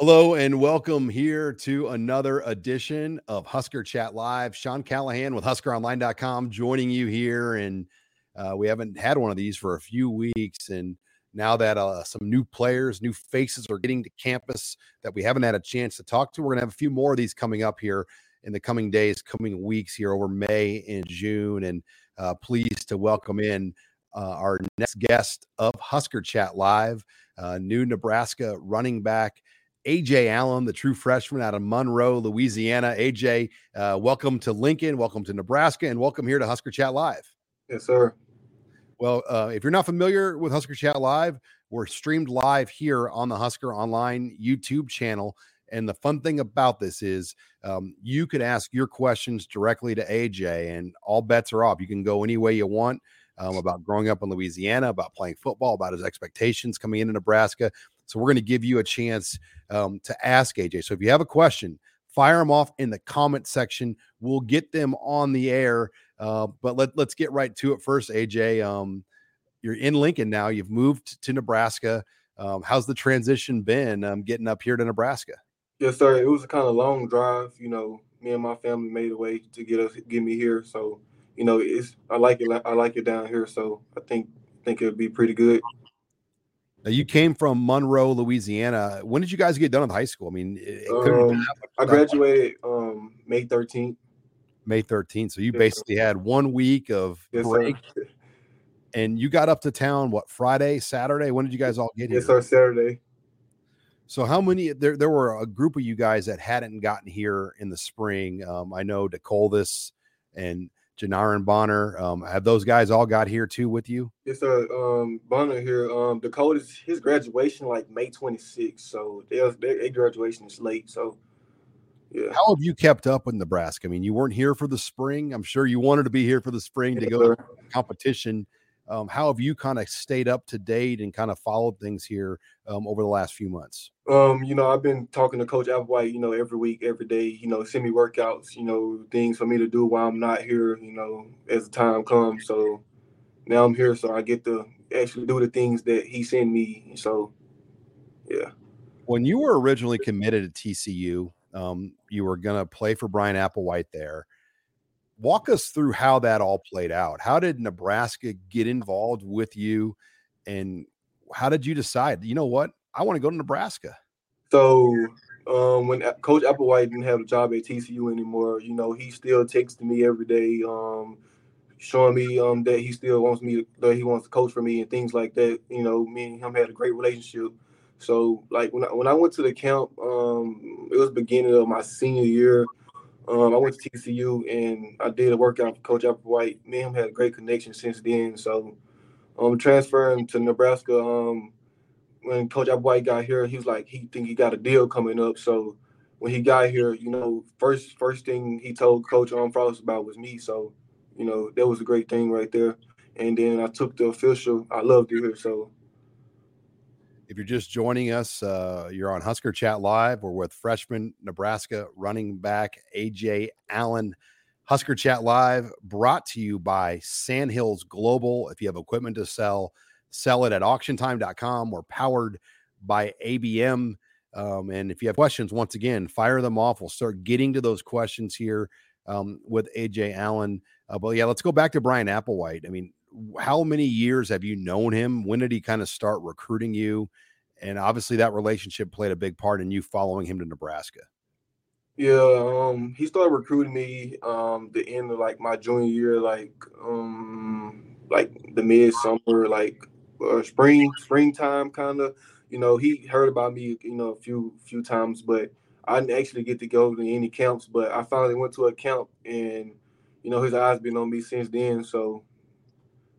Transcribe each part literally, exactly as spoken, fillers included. Hello and welcome here to another edition of Husker Chat Live. Sean Callahan with Husker Online dot com joining you here. And uh, we haven't had one of these for a few weeks. And now that uh, some new players, new faces are getting to campus that we haven't had a chance to talk to, we're going to have a few more of these coming up here in the coming days, coming weeks here over May and June. And uh, pleased to welcome in uh, our next guest of Husker Chat Live, uh, new Nebraska running back, A J Allen, the true freshman out of Monroe, Louisiana. A J, uh, welcome to Lincoln, welcome to Nebraska, and welcome here to Husker Chat Live. Yes, sir. Well, uh, if you're not familiar with Husker Chat Live, we're streamed live here on the Husker Online YouTube channel. And the fun thing about this is um, you could ask your questions directly to A J, and all bets are off. You can go any way you want um, about growing up in Louisiana, about playing football, about his expectations coming into Nebraska. So we're going to give you a chance um, to ask A J. So if you have a question, fire them off in the comment section. We'll get them on the air. Uh, but let, let's get right to it first, A J. Um, you're in Lincoln now. You've moved to Nebraska. Um, how's the transition been um, getting up here to Nebraska? Yes, sir. It was a kind of long drive. You know, me and my family made a way to get us, get me here. So, you know, it's I like it. I like it down here. So I think think it'll be pretty good. Now you came from Monroe, Louisiana. When did you guys get done with high school? I mean, it, it couldn't um, I graduated um, May thirteenth. May thirteenth. So you yes, basically sir. had one week of yes, break, sir. and you got up to town. What, Friday, Saturday? When did you guys all get yes, here? Yes, sir, Saturday. So how many? There, there were a group of you guys that hadn't gotten here in the spring. Um, I know DeColvis and Janarin Bonner. Um, have those guys all got here too with you? Yes, sir. Um, Bonner here. Um, Dakota's his graduation like May twenty-sixth, so their their graduation is late. So, yeah. How have you kept up with Nebraska? I mean, you weren't here for the spring. I'm sure you wanted to be here for the spring yes, to go sir. to competition. Um, how have you kind of stayed up to date and kind of followed things here um, over the last few months? Um, you know, I've been talking to Coach Applewhite, you know, every week, every day, you know, send me workouts, you know, things for me to do while I'm not here, you know, as the time comes. So now I'm here, so I get to actually do the things that he sent me. So, yeah. When you were originally committed to T C U, um, you were going to play for Brian Applewhite there. Walk us through how that all played out. How did Nebraska get involved with you, and how did you decide, you know what, I want to go to Nebraska? So um, when Coach Applewhite didn't have a job at T C U anymore, you know, he still texted me every day, um, showing me um, that he still wants me, to, that he wants to coach for me and things like that. You know, me and him had a great relationship. So, like, when I, when I went to the camp, um, it was beginning of my senior year. Um, I went to T C U, and I did a workout for Coach Applewhite. Me and him had a great connection since then. So um, transferring to Nebraska, um, when Coach Applewhite got here, he was like, he think he got a deal coming up. So when he got here, you know, first first thing he told Coach um, Frost about was me. So, you know, that was a great thing right there. And then I took the official. I loved it here, so. If you're just joining us, uh, you're on Husker Chat Live. We're with freshman Nebraska running back A J Allen. Husker Chat Live brought to you by Sandhills Global. If you have equipment to sell, sell it at auction time dot com. We're powered by A B M. Um, and if you have questions, once again, fire them off. We'll start getting to those questions here um, with A J Allen. Uh, but, yeah, let's go back to Brian Applewhite. I mean, how many years have you known him? When did he kind of start recruiting you? And obviously that relationship played a big part in you following him to Nebraska. Yeah. Um, he started recruiting me, um, the end of like my junior year, like, um, like the mid summer, like uh, spring, springtime kind of, you know, he heard about me, you know, a few, few times, but I didn't actually get to go to any camps, but I finally went to a camp and, you know, his eyes been on me since then. So,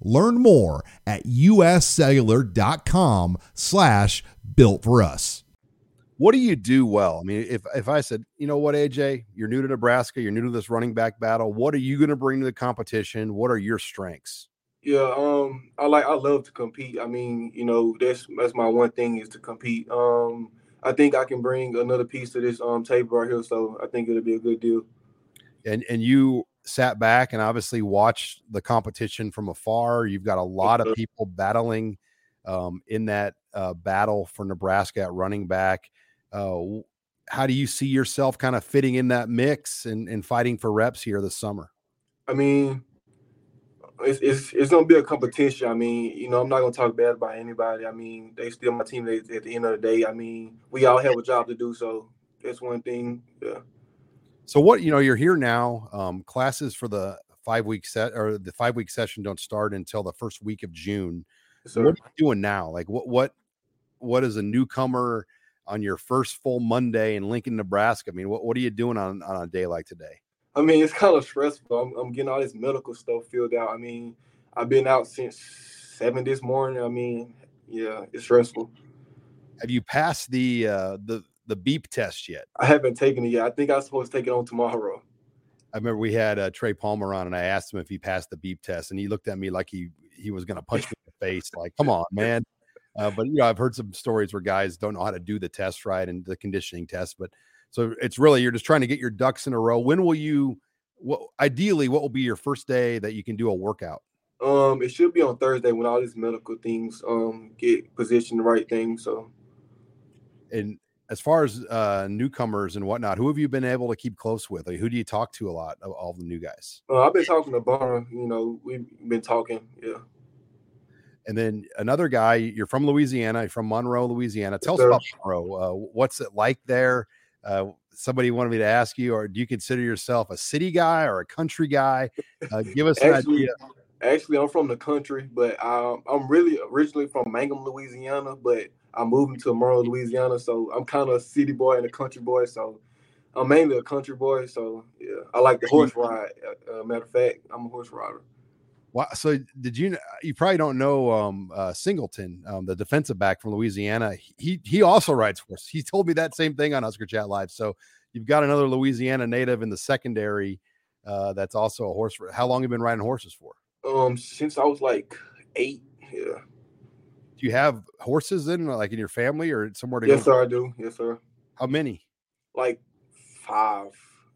Learn more at uscellular.com slash built for us. What do you do well? I mean, if if I said, you know what, A J, you're new to Nebraska, you're new to this running back battle. What are you going to bring to the competition? What are your strengths? Yeah, um, I like I love to compete. I mean, you know, that's that's my one thing is to compete. Um, I think I can bring another piece to this um, table right here, so I think it'll be a good deal. And and you sat back and obviously watched the competition from afar. You've got a lot of people battling um, in that uh, battle for Nebraska at running back. Uh, how do you see yourself kind of fitting in that mix and, and fighting for reps here this summer? I mean, it's it's, it's going to be a competition. I mean, you know, I'm not going to talk bad about anybody. I mean, they still my teammates at the end of the day. I mean, we all have a job to do, so that's one thing. Yeah. So what, you know, you're here now, um, classes for the five week set or the five week session don't start until the first week of June. So what are you doing now? Like what, what, what is a newcomer on your first full Monday in Lincoln, Nebraska? I mean, what, what are you doing on, on a day like today? I mean, it's kind of stressful. I'm, I'm getting all this medical stuff filled out. I mean, I've been out since seven this morning. I mean, yeah, it's stressful. Have you passed the, uh, the, the beep test yet? I haven't taken it yet. I think I was supposed to take it on tomorrow. I remember we had uh, Trey Palmer on, and I asked him if he passed the beep test, and he looked at me like he he was going to punch me in the face. Like, come on, man. Uh, but, you know, I've heard some stories where guys don't know how to do the test right and the conditioning test. But so it's really you're just trying to get your ducks in a row. When will you what, – ideally, what will be your first day that you can do a workout? Um, It should be on Thursday when all these medical things um get positioned the right thing. So, and – as far as uh, newcomers and whatnot, who have you been able to keep close with? Like, who do you talk to a lot of all the new guys? Uh, I've been talking to Bonner. You know, we've been talking, yeah. And then another guy, you're from Louisiana, you're from Monroe, Louisiana. Tell yes, us about Monroe. Uh, what's it like there? Uh, somebody wanted me to ask you, or do you consider yourself a city guy or a country guy? Uh, give us actually, an idea. Actually, I'm from the country, but um, I'm really originally from Mangum, Louisiana, but I'm moving to Monroe, Louisiana, so I'm kind of a city boy and a country boy, so I'm mainly a country boy, so yeah, I like the horse ride. Uh, matter of fact, I'm a horse rider. Wow. So did you – you probably don't know um, uh, Singleton, um, the defensive back from Louisiana. He he also rides horse. He told me that same thing on Husker Chat Live. So you've got another Louisiana native in the secondary uh, that's also a horse – how long have you been riding horses for? Um, since I was like eight, yeah. Do you have horses in like in your family or somewhere to yes, go? Yes, sir, I do. Yes, sir. How many? Like five.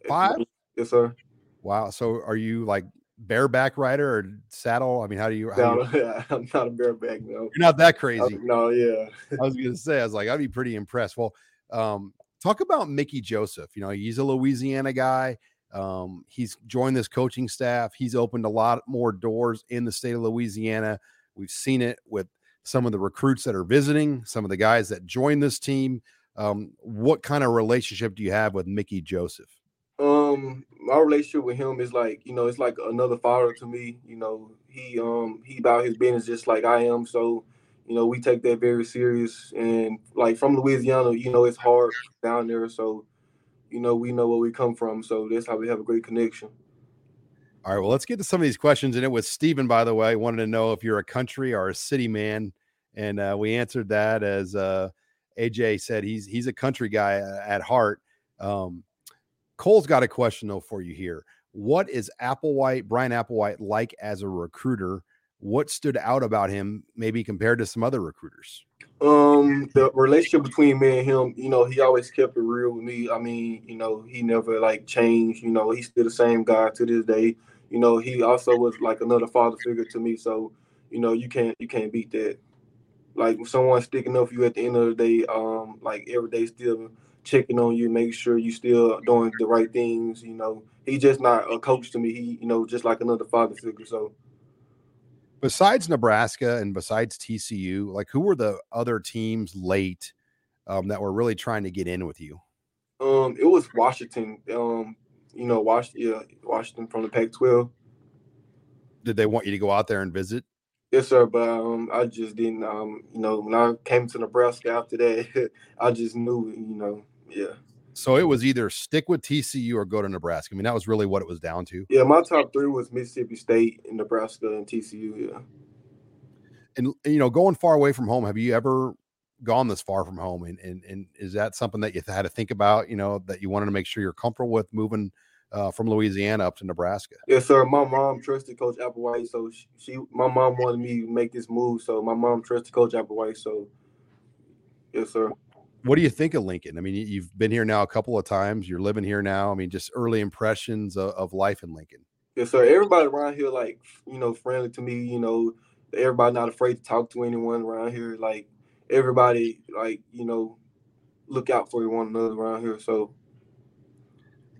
Five? Yes, sir. Wow. So are you like bareback rider or saddle? I mean, how do you? How no, do you... Yeah, I'm not a bareback. No. You're not that crazy. I, no, yeah. I was going to say, I was like, I'd be pretty impressed. Well, um, talk about Mickey Joseph. You know, he's a Louisiana guy. Um, he's joined this coaching staff. He's opened a lot more doors in the state of Louisiana. We've seen it with some of the recruits that are visiting, some of the guys that join this team. Um, what kind of relationship do you have with Mickey Joseph? Um, my relationship with him is like, you know, it's like another father to me. You know, he um he about his business just like I am. So, you know, we take that very serious. And like from Louisiana, you know, it's hard down there. So, you know, we know where we come from. So that's how we have a great connection. All right, well, let's get to some of these questions. And it was Steven, by the way, wanted to know if you're a country or a city man. And uh, we answered that as uh, A J said, he's he's a country guy at heart. Um, Cole's got a question, though, for you here. What is Applewhite, Brian Applewhite, like as a recruiter? What stood out about him maybe compared to some other recruiters? Um, the relationship between me and him, you know, he always kept it real with me. I mean, you know, he never, like, changed. You know, he's still the same guy to this day. You know, he also was, like, another father figure to me. So, you know, you can't you can't beat that. Like, someone sticking up for you at the end of the day, um, like, every day still checking on you, making sure you still doing the right things, you know. He's just not a coach to me. He, you know, just like another father figure, so. Besides Nebraska and besides T C U, like who were the other teams late um, that were really trying to get in with you? Um, it was Washington. Um, you know, Washington, yeah, Washington from the Pac twelve. Did they want you to go out there and visit? Yes, sir. But um, I just didn't. Um, you know, when I came to Nebraska after that, I just knew. You know, yeah. So it was either stick with T C U or go to Nebraska. I mean, that was really what it was down to. Yeah, my top three was Mississippi State and Nebraska and T C U. Yeah. And you know, going far away from home, have you ever gone this far from home? And and and is that something that you had to think about? You know, that you wanted to make sure you're comfortable with moving Uh, from Louisiana up to Nebraska. Yes, sir. My mom trusted Coach Applewhite, so she, she, my mom wanted me to make this move. So my mom trusted Coach Applewhite. So, yes, sir. What do you think of Lincoln? I mean, you've been here now a couple of times. You're living here now. I mean, just early impressions of, of life in Lincoln. Yes, sir. Everybody around here, like, you know, friendly to me. You know, everybody not afraid to talk to anyone around here. Like, everybody, like, you know, look out for one another around here. So.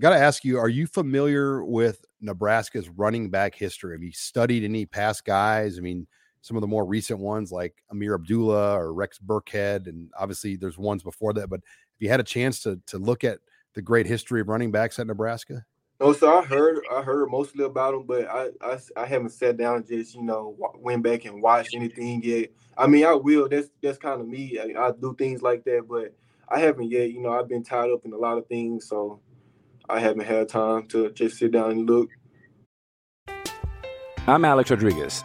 Got to ask you, are you familiar with Nebraska's running back history? Have you studied any past guys? I mean, some of the more recent ones like Amir Abdullah or Rex Burkhead, and obviously there's ones before that, but have you had a chance to to look at the great history of running backs at Nebraska? No, so I heard I heard mostly about them, but I, I, I haven't sat down and just, you know, went back and watched anything yet. I mean, I will. That's, that's kind of me. I, I do things like that, but I haven't yet. You know, I've been tied up in a lot of things, so I haven't had time to just sit down and look. I'm Alex Rodriguez.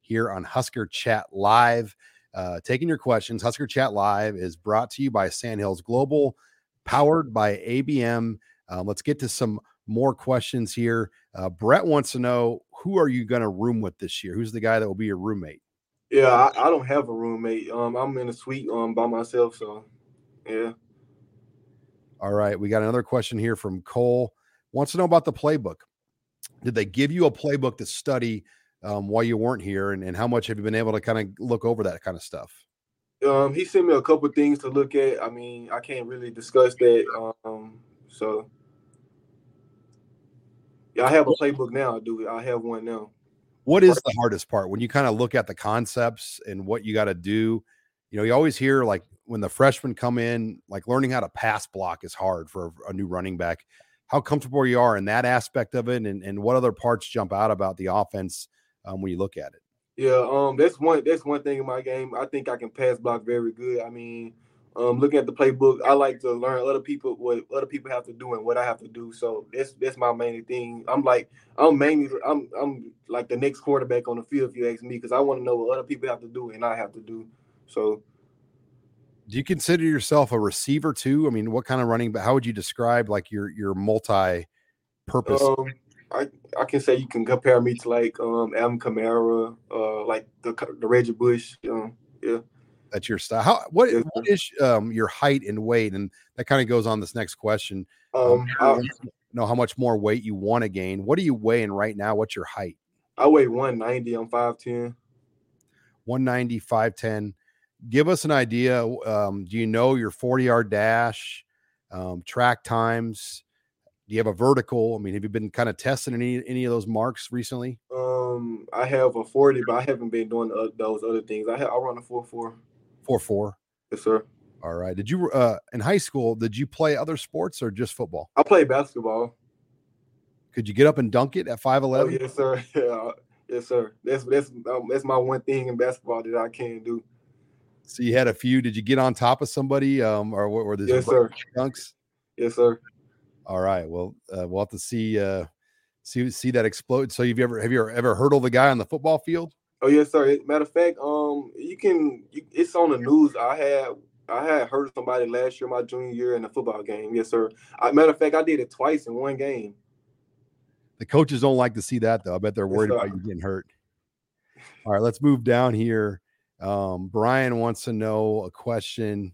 here on Husker Chat Live. Uh, taking your questions. Husker Chat Live is brought to you by Sandhills Global, powered by A B M. Uh, let's get to some more questions here. Uh, Brett wants to know, who are you going to room with this year? Who's the guy that will be your roommate? Yeah, I, I don't have a roommate. Um, I'm in a suite um, by myself, so yeah. All right, we got another question here from Cole. Wants to know about the playbook. Did they give you a playbook to study um, while you weren't here? And, and how much have you been able to kind of look over that kind of stuff? Um, he sent me a couple of things to look at. I mean, I can't really discuss that. Um, so yeah, I have a playbook now. I do. I have one now. What is the hardest part when you kind of look at the concepts and what you got to do? You know, you always hear like when the freshmen come in, like learning how to pass block is hard for a new running back. How comfortable you are in that aspect of it, and, and what other parts jump out about the offense um, when you look at it? Yeah, um, that's one that's one thing in my game. I think I can pass block very good. I mean, um, looking at the playbook, I like to learn other people what other people have to do and what I have to do. So that's that's my main thing. I'm like I'm mainly I'm I'm like the next quarterback on the field if you ask me, because I want to know what other people have to do and I have to do. So. Do you consider yourself a receiver too? I mean, what kind of running back? How would you describe like your your multi-purpose? Um, I I can say you can compare me to like um Alvin Kamara, uh, like the the Reggie Bush. Um, yeah, that's your style. How what, yeah. what is um your height and weight? And that kind of goes on this next question. Um, um I know how much more weight you want to gain. What are you weighing right now? What's your height? I weigh one ninety. I'm five ten. one ninety, five ten. Give us an idea. Um, do you know your forty-yard dash, um, track times? Do you have a vertical? I mean, have you been kind of testing any any of those marks recently? Um, I have a forty, but I haven't been doing the, those other things. I ha- I run a four four. Four four. Yes, sir. All right. Did you uh, in high school? Did you play other sports or just football? I played basketball. Could you get up and dunk it at five eleven? Oh, yes, sir. Yeah. Yes, sir. That's that's um, that's my one thing in basketball that I can do. So you had a few. Did you get on top of somebody? Um, or what were these? Yes, sir. Dunks? Yes, sir. All right. Well, uh, we'll have to see, uh, see, see that explode. So you've ever, have you ever hurdled the guy on the football field? Oh yes, sir. Matter of fact, um, you can, it's on the news. I had, I had hurt somebody last year, my junior year in a football game. Yes, sir. I, matter of fact, I did it twice in one game. The coaches don't like to see that though. I bet they're worried yes, about you getting hurt. All right, let's move down here. Um, Brian wants to know a question.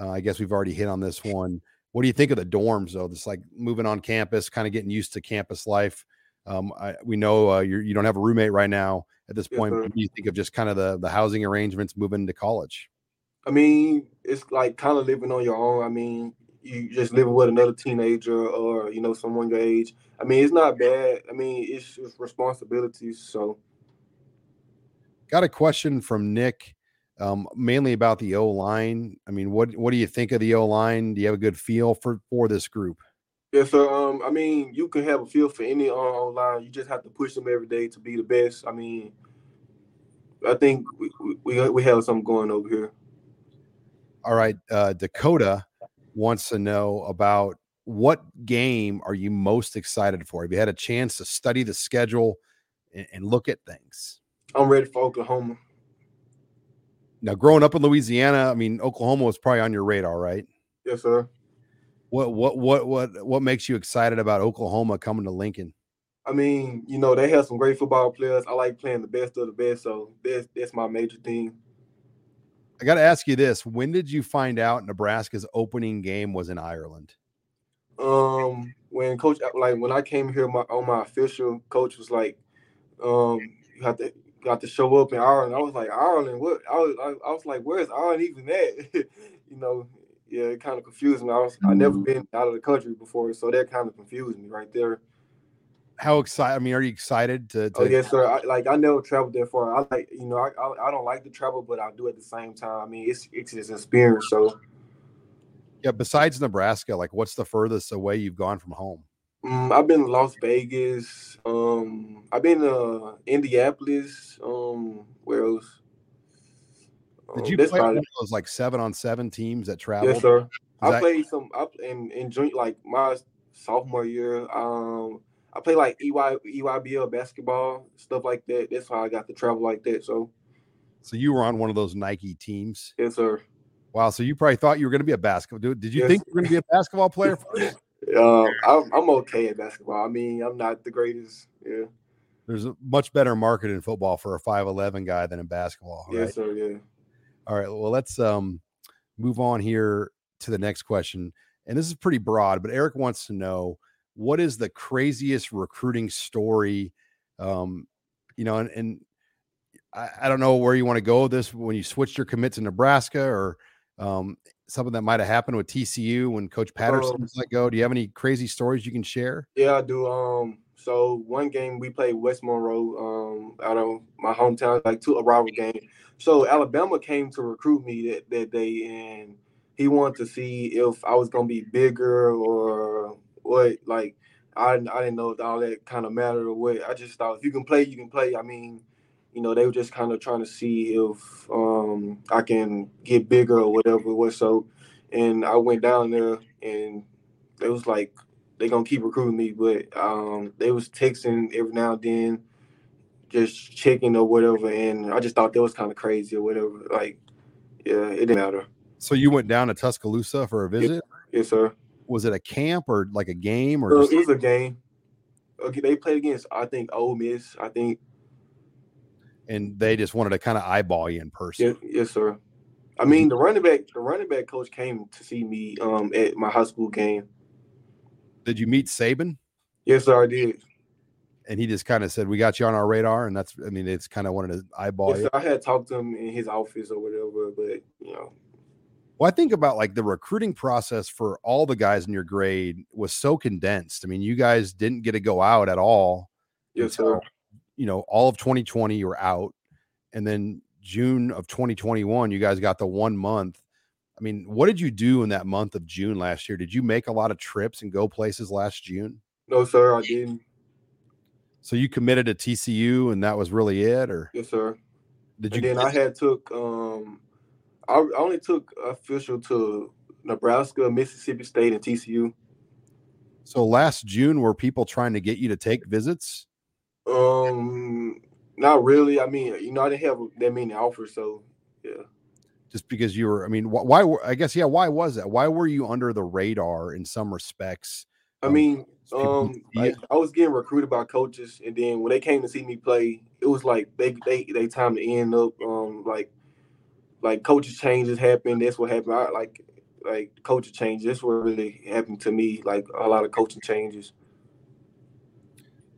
Uh, I guess we've already hit on this one. What do you think of the dorms, though? This like moving on campus, kind of getting used to campus life. Um, I, we know uh, you're, you don't have a roommate right now at this point. Yes, what do you think of just kind of the, the housing arrangements moving to college? I mean, it's like kind of living on your own. I mean, you just living with another teenager or, you know, someone your age. I mean, it's not bad. I mean, it's, it's responsibilities. So got a question from Nick. Um, mainly about the O-line. I mean, what what do you think of the O-line? Do you have a good feel for, for this group? Yeah, so, um, I mean, you can have a feel for any O-line. You just have to push them every day to be the best. I mean, I think we we, we have something going over here. All right. Uh, Dakota wants to know about what game are you most excited for? Have you had a chance to study the schedule and, and look at things? I'm ready for Oklahoma. Now, growing up in Louisiana, I mean, Oklahoma was probably on your radar, right? Yes, sir. What what what what what makes you excited about Oklahoma coming to Lincoln? I mean, you know, they have some great football players. I like playing the best of the best, so that's that's my major thing. I got to ask you this: when did you find out Nebraska's opening game was in Ireland? Um, when coach, like when I came here, my on my official coach was like, um, you have to. Got to show up in Ireland. I was like, Ireland? What? I was, I was like, where is Ireland even at? You know, yeah, it kind of confused me. I was, I never been out of the country before, so that kind of confused me right there. How excited? I mean, are you excited to? to- oh yes, sir. I, like I never traveled that far. I like, you know, I, I I don't like to travel, but I do at the same time. I mean, it's it's an experience. So yeah. Besides Nebraska, like, what's the furthest away you've gone from home? Um, I've been to Las Vegas. Um, I've been to uh, Indianapolis. Um, where else? Um, Did you play one of those like seven on seven teams that traveled? Yes, sir. Is I that... played some I, in in junior, like my sophomore year. Um, I played like E Y, E Y B L basketball, stuff like that. That's how I got to travel like that. So, so you were on one of those Nike teams? Yes, sir. Wow. So you probably thought you were going to be a basketball dude. Did you yes. think you were going to be a basketball player first? Uh, I'm, I'm okay at basketball. I mean, I'm not the greatest. Yeah. There's a much better market in football for a five eleven guy than in basketball. Yes, right? sir. Yeah. All right. Well, let's um move on here to the next question. And this is pretty broad, but Eric wants to know, what is the craziest recruiting story? Um, you know, and, and I, I don't know where you want to go with this, when you switched your commit to Nebraska or um something that might have happened with T C U when Coach Patterson was um, let go. Do you have any crazy stories you can share? Yeah, I do. Um, so one game we played West Monroe um, out of my hometown, like two a rival game. So Alabama came to recruit me that, that day, and he wanted to see if I was going to be bigger or what. Like, I, I didn't know if all that kind of mattered or what. I just thought if you can play, you can play. I mean, you know, they were just kind of trying to see if um, I can get bigger or whatever it was. So, and I went down there, and they was like, they going to keep recruiting me. But um, they was texting every now and then, just checking or whatever. And I just thought that was kind of crazy or whatever. Like, yeah, it didn't matter. So you went down to Tuscaloosa for a visit? Yes, yes sir. Was it a camp or like a game? Or uh, just- It was a game. Okay, they played against, I think, Ole Miss, I think. And they just wanted to kind of eyeball you in person. Yes, yes, sir. I mean, the running back, the running back coach came to see me um, at my high school game. Did you meet Saban? Yes, sir, I did. And he just kind of said, "We got you on our radar," and that's, I mean, it's kind of wanted to eyeball yes, you. Sir, I had talked to him in his office or whatever, but you know. Well, I think about like the recruiting process for all the guys in your grade was so condensed. I mean, you guys didn't get to go out at all. Yes, until- sir. You know, all of twenty twenty you were out, and then June of twenty twenty-one you guys got the one month. I mean, what did you do in that month of June last year? Did you make a lot of trips and go places last June? No, sir, I didn't. So you committed to T C U, and that was really it, or yes, sir. Did and you? Then I had took. Um, I only took official to Nebraska, Mississippi State, and T C U. So last June, were people trying to get you to take visits? Um, not really. I mean, you know, I didn't have that many offers, so yeah. Just because you were, I mean, wh- why? I guess, yeah. Why was that? Why were you under the radar in some respects? I mean, um, I, I was getting recruited by coaches, and then when they came to see me play, it was like they they they time to end up. Um, like like coaches changes happened. That's what happened. I, like like coaching changes. That's what really happened to me. Like a lot of coaching changes.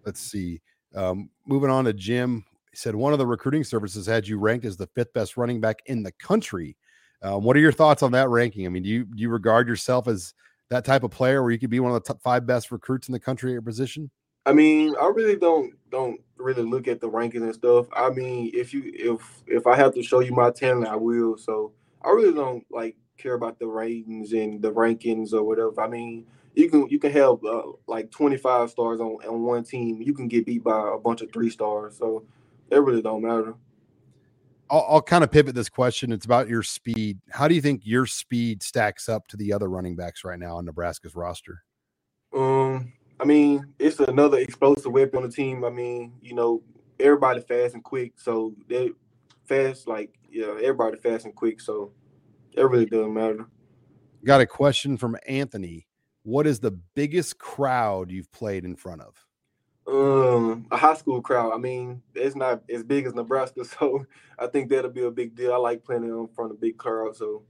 Let's see. Um, moving on to Jim. He said one of the recruiting services had you ranked as the fifth best running back in the country. Um, what are your thoughts on that ranking? I mean, do you do you regard yourself as that type of player where you could be one of the top five best recruits in the country at your position? I mean, I really don't don't really look at the rankings and stuff. I mean, if you if if I have to show you my talent, I will. So I really don't like care about the ratings and the rankings or whatever. I mean, you can you can have uh, like twenty-five stars on, on one team. You can get beat by a bunch of three stars. So it really don't matter. I'll, I'll kind of pivot this question. It's about your speed. How do you think your speed stacks up to the other running backs right now on Nebraska's roster? Um, I mean, it's another explosive weapon on the team. I mean, you know, everybody fast and quick. So they fast, like, yeah, everybody fast and quick. So it really doesn't matter. Got a question from Anthony. What is the biggest crowd you've played in front of? Um, a high school crowd. I mean, it's not as big as Nebraska, so I think that'll be a big deal. I like playing in front of big crowd. So,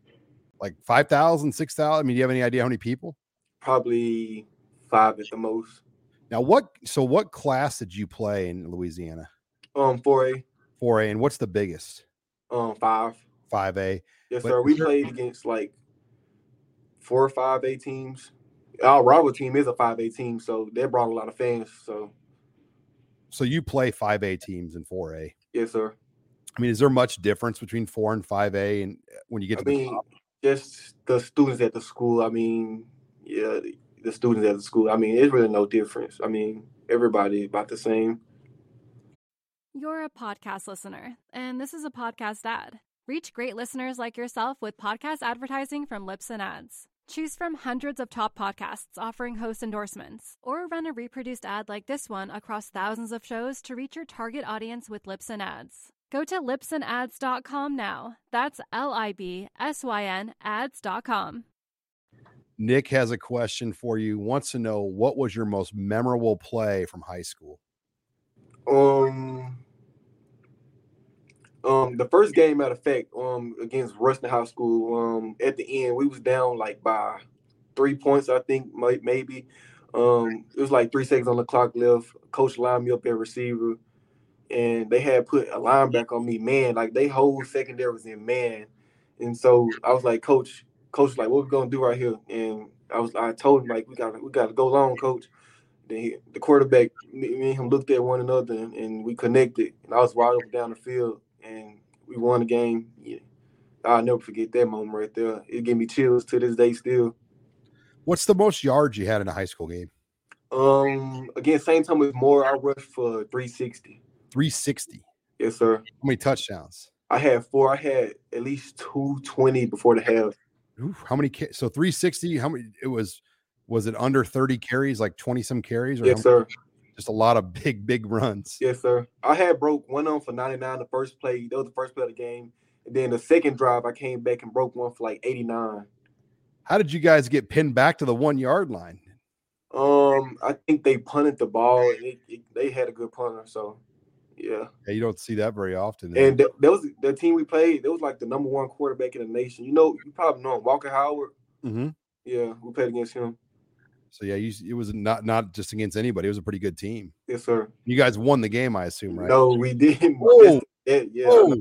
like five thousand, six thousand. I mean, do you have any idea how many people? Probably five at the most. Now, what? So, what class did you play in Louisiana? Um, four A. Four A, and what's the biggest? Um, five. Five A. Yes, but, sir. We played against like four or five A teams. Our rival team is a five A team, so they brought a lot of fans. So. So you play five A teams and four A. Yes, sir. I mean, is there much difference between four and five A and when you get to I the mean, top? Just the students at the school. I mean, yeah, the students at the school. I mean, there's really no difference. I mean, everybody about the same. You're a podcast listener, and this is a podcast ad. Reach great listeners like yourself with podcast advertising from Libsyn Ads. Choose from hundreds of top podcasts offering host endorsements, or run a reproduced ad like this one across thousands of shows to reach your target audience with Libsyn Ads. Go to libsyn ads dot com now. That's L I B S Y N ads dot com. Nick has a question for you. Wants to know, what was your most memorable play from high school? Um, Um, the first game, matter of fact, um, against Ruston High School, um, at the end, we was down like by three points, I think, maybe. Um, it was like three seconds on the clock left. Coach lined me up at receiver, and they had put a linebacker on me, man. Like, they whole secondary was in man. And so I was like, Coach, Coach, like, what we going to do right here? And I was, I told him, like, we got we got to go long, Coach. Then he, the quarterback, me, me and him looked at one another, and, and we connected. And I was wide open down the field. And we won the game. Yeah. I'll never forget that moment right there. It gave me chills to this day still. What's the most yards you had in a high school game? Um, again, same time with Moore, I rushed for three sixty. three sixty? Yes, sir. How many touchdowns? I had four. I had at least two twenty before the half. Ooh, how many? So three sixty, how many? It was, was it under thirty carries, like twenty-some carries? Or yes, sir. Just a lot of big, big runs. Yes, sir. I had broke one on for ninety-nine the first play. That was the first play of the game. And then the second drive, I came back and broke one for like eighty-nine. How did you guys get pinned back to the one-yard line? Um, I think they punted the ball. And it, it, they had a good punter, so, yeah. Yeah, you don't see that very often. And that, that was the team we played. That was like the number one quarterback in the nation. You know, you probably know him, Walker Howard. Mm-hmm. Yeah, we played against him. So, yeah, you, it was not not just against anybody. It was a pretty good team. Yes, sir. You guys won the game, I assume, right? No, we didn't. Whoa. That, yeah. Whoa.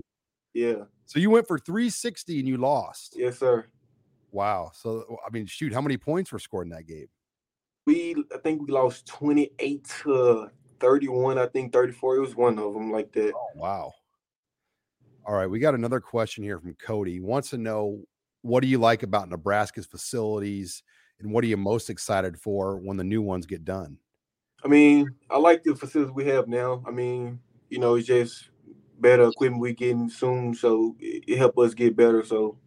Yeah. So you went for three sixty and you lost. Yes, sir. Wow. So, I mean, shoot, how many points were scored in that game? We I think we lost twenty-eight to thirty-one, I think thirty-four. It was one of them like that. Oh, wow. All right, we got another question here from Cody. He wants to know, what do you like about Nebraska's facilities? And what are you most excited for when the new ones get done? I mean, I like the facilities we have now. I mean, you know, it's just better equipment we're getting soon, so it, it helps us get better. So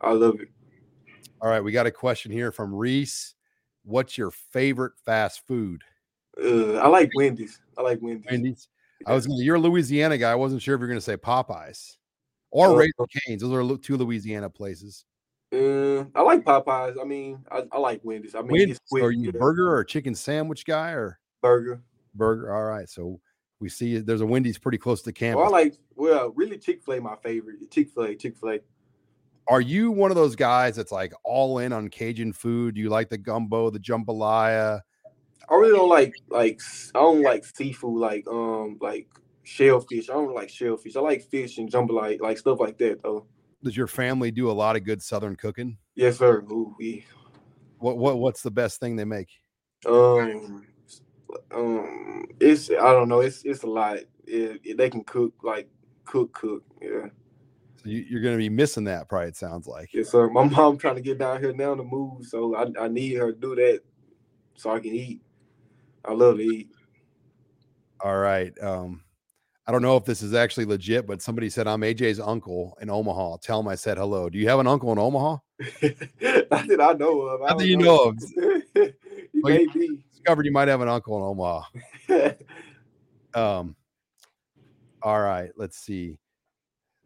I love it. All right, we got a question here from Reese. what's your favorite fast food? Uh, I like Wendy's. I like Wendy's. Wendy's. I was gonna, you're a Louisiana guy. I wasn't sure if you're going to say Popeyes or uh, Raising Cane's. Those are two Louisiana places. Uh, I like Popeyes. I mean, I, I like Wendy's. I mean, Wendy's, it's quick, are you a burger or a chicken sandwich guy or burger? Burger. All right. So we see there's a Wendy's pretty close to campus. Well, I like well, really Chick-fil-A, my favorite. Chick-fil-A, Chick-fil-A. Are you one of those guys that's like all in on Cajun food? Do you like the gumbo, the jambalaya? I really don't like like I don't like seafood like um like shellfish. I don't like shellfish. I like fish and jambalaya, like stuff like that though. Does your family do a lot of good Southern cooking? Yes, sir. Ooh, yeah. What what what's the best thing they make? Um, um, it's I don't know. It's it's a lot. It, it, they can cook like cook cook. Yeah. You're going to be missing that, probably, it sounds like. Yes, sir. My mom trying to get down here now to move, so I, I need her to do that so I can eat. I love to eat. All right. Um, I don't know if this is actually legit, but somebody said, I'm A J's uncle in Omaha. Tell him I said hello. Do you have an uncle in Omaha? Not that I know of. I Not that you know, know of. You well, may you be. Discovered you might have an uncle in Omaha. um. All right. Let's see.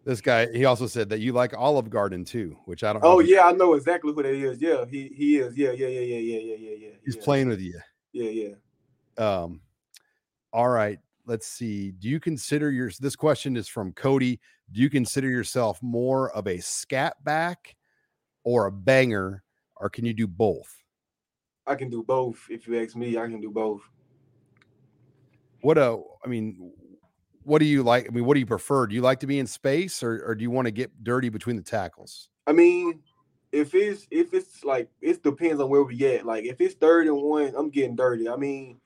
This guy, he also said that you like Olive Garden too, which I don't know. Oh, yeah, I know exactly who that is. Yeah, he he is. Yeah, yeah, yeah, yeah, yeah, yeah, yeah, yeah. He's playing with you. Yeah, yeah. Um, all right, let's see. Do you consider your – this question is from Cody. Do you consider yourself more of a scat back or a banger, or can you do both? I can do both. If you ask me, I can do both. What a – I mean – What do you like? I mean, what do you prefer? Do you like to be in space, or, or do you want to get dirty between the tackles? I mean, if it's if it's like it depends on where we get. Like if it's third and one, I'm getting dirty. I mean,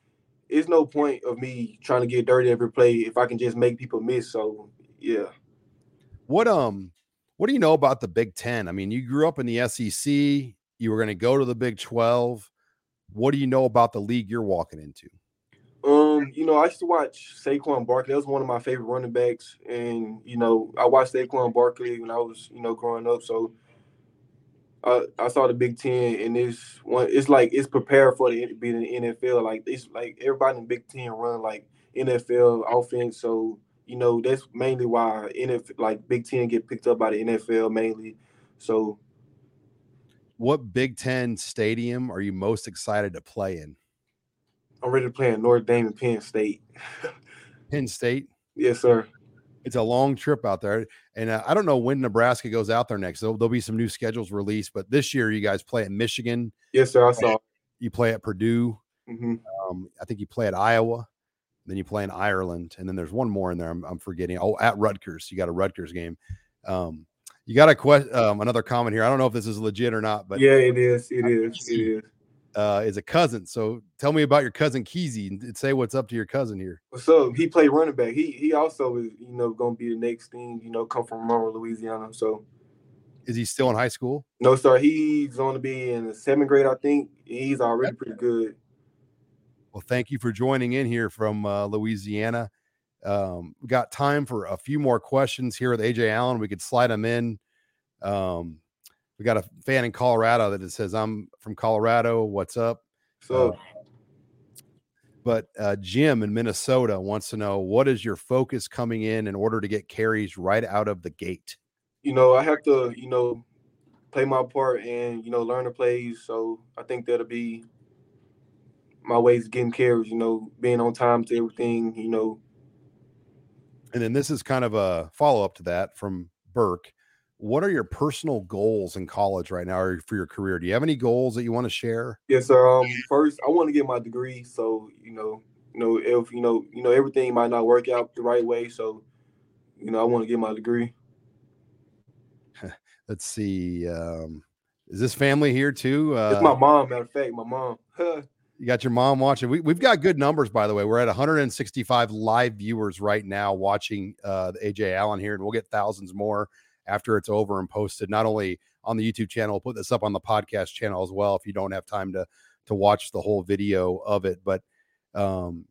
it's no point of me trying to get dirty every play if I can just make people miss. So yeah. What um, what do you know about the Big Ten? I mean, you grew up in the S E C. You were going to go to the Big twelve. What do you know about the league you're walking into? Um, you know, I used to watch Saquon Barkley. That was one of my favorite running backs. And, you know, I watched Saquon Barkley when I was, you know, growing up. So I, I saw the Big Ten, and it's one, it's like it's prepared for the, being in the N F L. Like, it's like everybody in the Big Ten run like N F L offense. So, you know, that's mainly why N F L, like Big Ten get picked up by the N F L mainly. So what Big Ten stadium are you most excited to play in? I'm ready to play in Notre Dame and Penn State. Penn State? Yes, sir. It's a long trip out there. And uh, I don't know when Nebraska goes out there next. There'll, there'll be some new schedules released. But this year, you guys play at Michigan. Yes, sir. I saw. You play at Purdue. Mm-hmm. Um, I think you play at Iowa. Then you play in Ireland. And then there's one more in there I'm, I'm forgetting. Oh, at Rutgers. You got a Rutgers game. Um, you got a que- um, another comment here. I don't know if this is legit or not. But yeah, it is. It I is. It is. Uh, is a cousin. So tell me about your cousin Keezy and say what's up to your cousin here. What's up? He played running back. He he also is, you know, going to be the next thing, you know, come from Monroe, Louisiana. So is he still in high school? No, sir. He's going to be in the seventh grade, I think. He's already pretty good. Well, thank you for joining in here from uh, Louisiana. Um, we got time for a few more questions here with A J Allen. We could slide them in. Um, We got a fan in Colorado that says, I'm from Colorado. What's up? So, uh, but uh, Jim in Minnesota wants to know, what is your focus coming in in order to get carries right out of the gate? You know, I have to, you know, play my part and, you know, learn the plays. So I think that'll be my ways of getting carries, you know, being on time to everything, you know. And then this is kind of a follow-up to that from Burke. What are your personal goals in college right now or for your career? Do you have any goals that you want to share? Yes, sir. Um, first, I want to get my degree. So, you know, you know, if, you know, you know, everything might not work out the right way. So, you know, I want to get my degree. Let's see. Um, is this family here too? Uh, it's my mom, matter of fact, my mom. You got your mom watching. We, we've got good numbers, by the way. We're at one hundred sixty-five live viewers right now watching uh, the A J Allen here, and we'll get thousands more after it's over and posted, not only on the YouTube channel, put this up on the podcast channel as well. If you don't have time to, to watch the whole video of it, but um,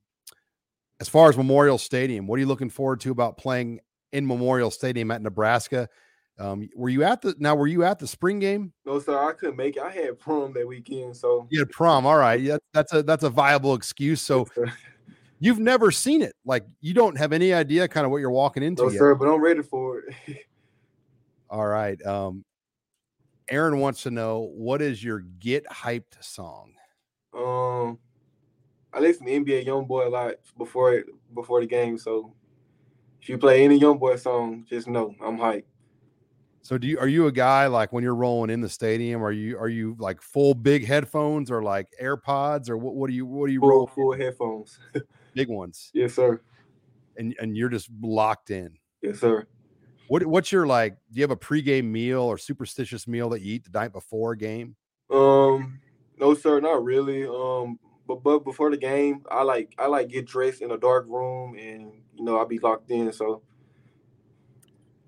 as far as Memorial Stadium, what are you looking forward to about playing in Memorial Stadium at Nebraska? Um, were you at the now? Were you at the spring game? No, sir. I couldn't make it. I had prom that weekend, so you had prom. All right, yeah, that's a that's a viable excuse. So you've never seen it, like you don't have any idea kind of what you're walking into. No, yet. Sir, but I'm ready for it. All right, um, Aaron wants to know, what is your get hyped song? Um, I listen to N B A YoungBoy a lot before it, before the game. So if you play any YoungBoy song, just know I'm hyped. So do you, are you a guy, like when you're rolling in the stadium, are you, are you like full big headphones or like AirPods or what, what do you, what do you full, roll? Full headphones. Big ones. Yes, sir. And and you're just locked in. Yes, sir. What, what's your, like, do you have a pregame meal or superstitious meal that you eat the night before a game? Um, no, sir, not really. Um, but, but before the game, I like, I like get dressed in a dark room and, you know, I'll be locked in. So.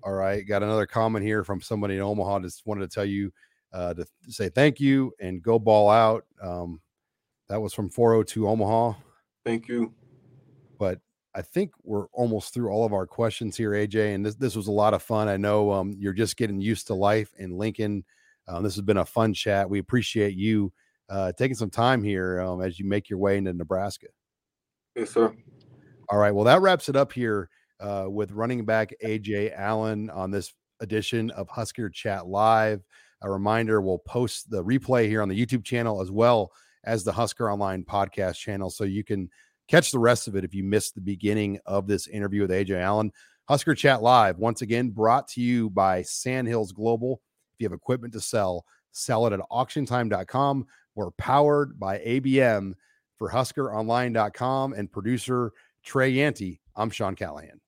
All right, got another comment here from somebody in Omaha. Just wanted to tell you uh, to say thank you and go ball out. Um, that was from four oh two Omaha. Thank you. But I think we're almost through all of our questions here, A J, and this this was a lot of fun. I know um, you're just getting used to life in Lincoln. Um, this has been a fun chat. We appreciate you uh, taking some time here um, as you make your way into Nebraska. Yes, sir. All right, well, that wraps it up here. Uh, with running back A J Allen on this edition of Husker Chat Live. A reminder, we'll post the replay here on the YouTube channel as well as the Husker Online podcast channel, so you can catch the rest of it if you missed the beginning of this interview with A J Allen. Husker Chat Live, once again, brought to you by Sandhills Global. If you have equipment to sell, sell it at auction time dot com. We're powered by A B M for Husker Online dot com and producer Trey Yanty. I'm Sean Callahan.